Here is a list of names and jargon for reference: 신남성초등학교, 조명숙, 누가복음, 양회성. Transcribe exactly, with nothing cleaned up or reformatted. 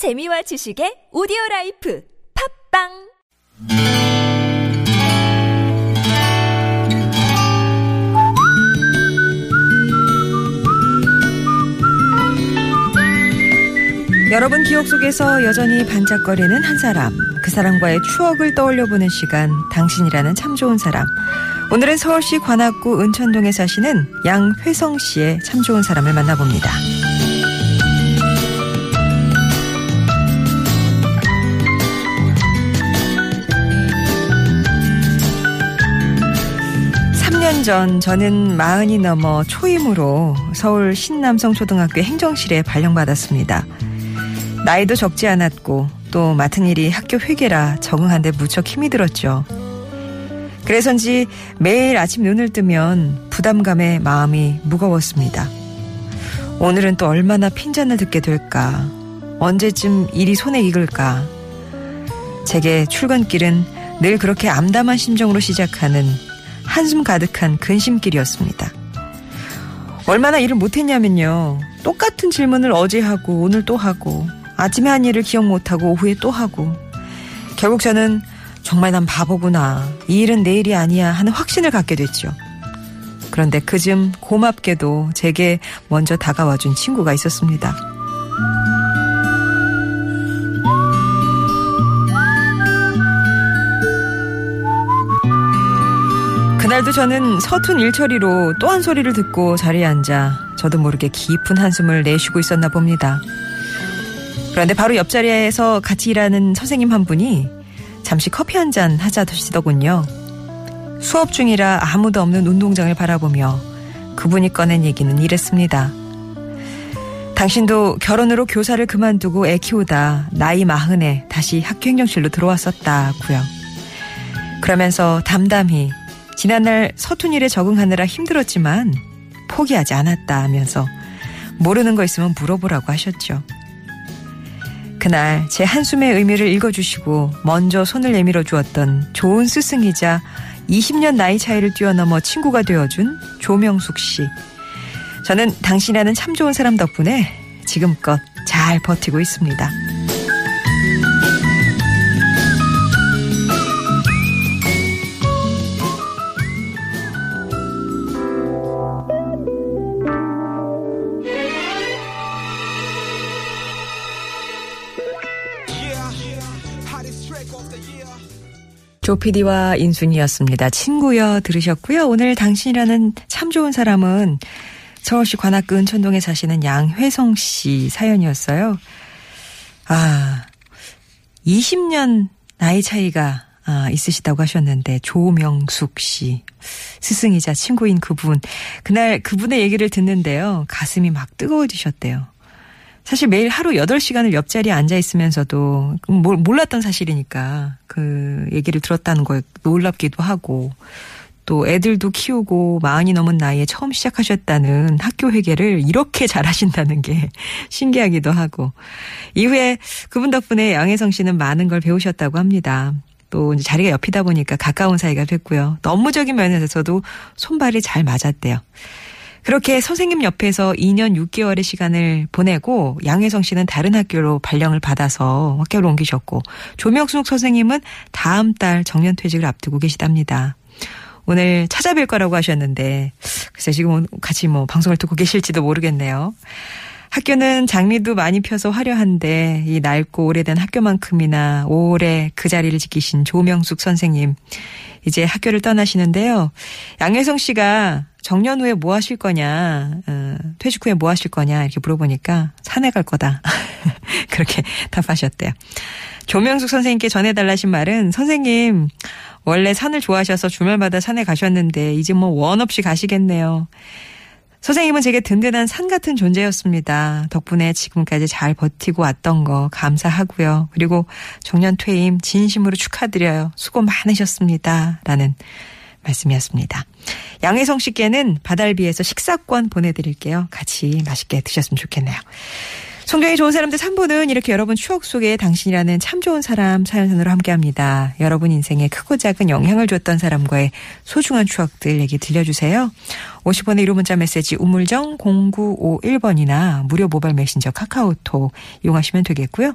재미와 지식의 오디오라이프 팝빵! 여러분 기억 속에서 여전히 반짝거리는 한 사람, 그 사람과의 추억을 떠올려보는 시간, 당신이라는 참 좋은 사람. 오늘은 서울시 관악구 은천동에 사시는 양회성 씨의 참 좋은 사람을 만나봅니다. 삼 년 전 저는 마흔이 넘어 초임으로 서울 신남성초등학교 행정실에 발령받았습니다. 나이도 적지 않았고 또 맡은 일이 학교 회계라 적응한 데 무척 힘이 들었죠. 그래서인지 매일 아침 눈을 뜨면 부담감에 마음이 무거웠습니다. 오늘은 또 얼마나 핀잔을 듣게 될까? 언제쯤 일이 손에 익을까? 제게 출근길은 늘 그렇게 암담한 심정으로 시작하는 한숨 가득한 근심길이었습니다. 얼마나 일을 못했냐면요. 똑같은 질문을 어제 하고 오늘 또 하고 아침에 한 일을 기억 못하고 오후에 또 하고 결국 저는 정말 난 바보구나, 이 일은 내 일이 아니야 하는 확신을 갖게 됐죠. 그런데 그즘 고맙게도 제게 먼저 다가와준 친구가 있었습니다. 그날도 저는 서툰 일처리로 또 한 소리를 듣고 자리에 앉아 저도 모르게 깊은 한숨을 내쉬고 있었나 봅니다. 그런데 바로 옆자리에서 같이 일하는 선생님 한 분이 잠시 커피 한 잔 하자시더군요. 수업 중이라 아무도 없는 운동장을 바라보며 그분이 꺼낸 얘기는 이랬습니다. 당신도 결혼으로 교사를 그만두고 애 키우다 나이 마흔에 다시 학교 행정실로 들어왔었다고요. 그러면서 담담히 지난날 서툰 일에 적응하느라 힘들었지만 포기하지 않았다 하면서 모르는 거 있으면 물어보라고 하셨죠. 그날 제 한숨의 의미를 읽어주시고 먼저 손을 내밀어 주었던 좋은 스승이자 이십 년 나이 차이를 뛰어넘어 친구가 되어준 조명숙 씨. 저는 당신이라는 참 좋은 사람 덕분에 지금껏 잘 버티고 있습니다. 조피디와 인순이었습니다. 친구여 들으셨고요. 오늘 당신이라는 참 좋은 사람은 서울시 관악구 은천동에 사시는 양회성 씨 사연이었어요. 아, 이십 년 나이 차이가 아, 있으시다고 하셨는데 조명숙 씨, 스승이자 친구인 그분. 그날 그분의 얘기를 듣는데요. 가슴이 막 뜨거워지셨대요. 사실 매일 하루 여덟 시간을 옆자리에 앉아 있으면서도 몰랐던 사실이니까 그 얘기를 들었다는 거에 놀랍기도 하고 또 애들도 키우고 마흔이 넘은 나이에 처음 시작하셨다는 학교 회계를 이렇게 잘하신다는 게 신기하기도 하고 이후에 그분 덕분에 양혜성 씨는 많은 걸 배우셨다고 합니다. 또 이제 자리가 옆이다 보니까 가까운 사이가 됐고요. 또 업무적인 면에서도 손발이 잘 맞았대요. 그렇게 선생님 옆에서 이 년 육 개월의 시간을 보내고 양회성 씨는 다른 학교로 발령을 받아서 학교로 옮기셨고 조명숙 선생님은 다음 달 정년퇴직을 앞두고 계시답니다. 오늘 찾아뵐 거라고 하셨는데 글쎄 지금 같이 뭐 방송을 듣고 계실지도 모르겠네요. 학교는 장미도 많이 펴서 화려한데 이 낡고 오래된 학교만큼이나 오래 그 자리를 지키신 조명숙 선생님. 이제 학교를 떠나시는데요. 양회성 씨가 정년 후에 뭐 하실 거냐, 어, 퇴직 후에 뭐 하실 거냐 이렇게 물어보니까 산에 갈 거다. 그렇게 답하셨대요. 조명숙 선생님께 전해달라신 말은 선생님 원래 산을 좋아하셔서 주말마다 산에 가셨는데 이제 뭐 원 없이 가시겠네요. 선생님은 제게 든든한 산 같은 존재였습니다. 덕분에 지금까지 잘 버티고 왔던 거 감사하고요. 그리고 정년 퇴임 진심으로 축하드려요. 수고 많으셨습니다. 라는 말씀이었습니다. 양회성 씨께는 바달비에서 식사권 보내드릴게요. 같이 맛있게 드셨으면 좋겠네요. 송정의 좋은 사람들 삼 부는 이렇게 여러분 추억 속에 당신이라는 참 좋은 사람 사연선으로 함께합니다. 여러분 인생에 크고 작은 영향을 줬던 사람과의 소중한 추억들 얘기 들려주세요. 오십 원의 유료 문자 메시지 우물정 공구오일 번이나 무료 모바일 메신저 카카오톡 이용하시면 되겠고요.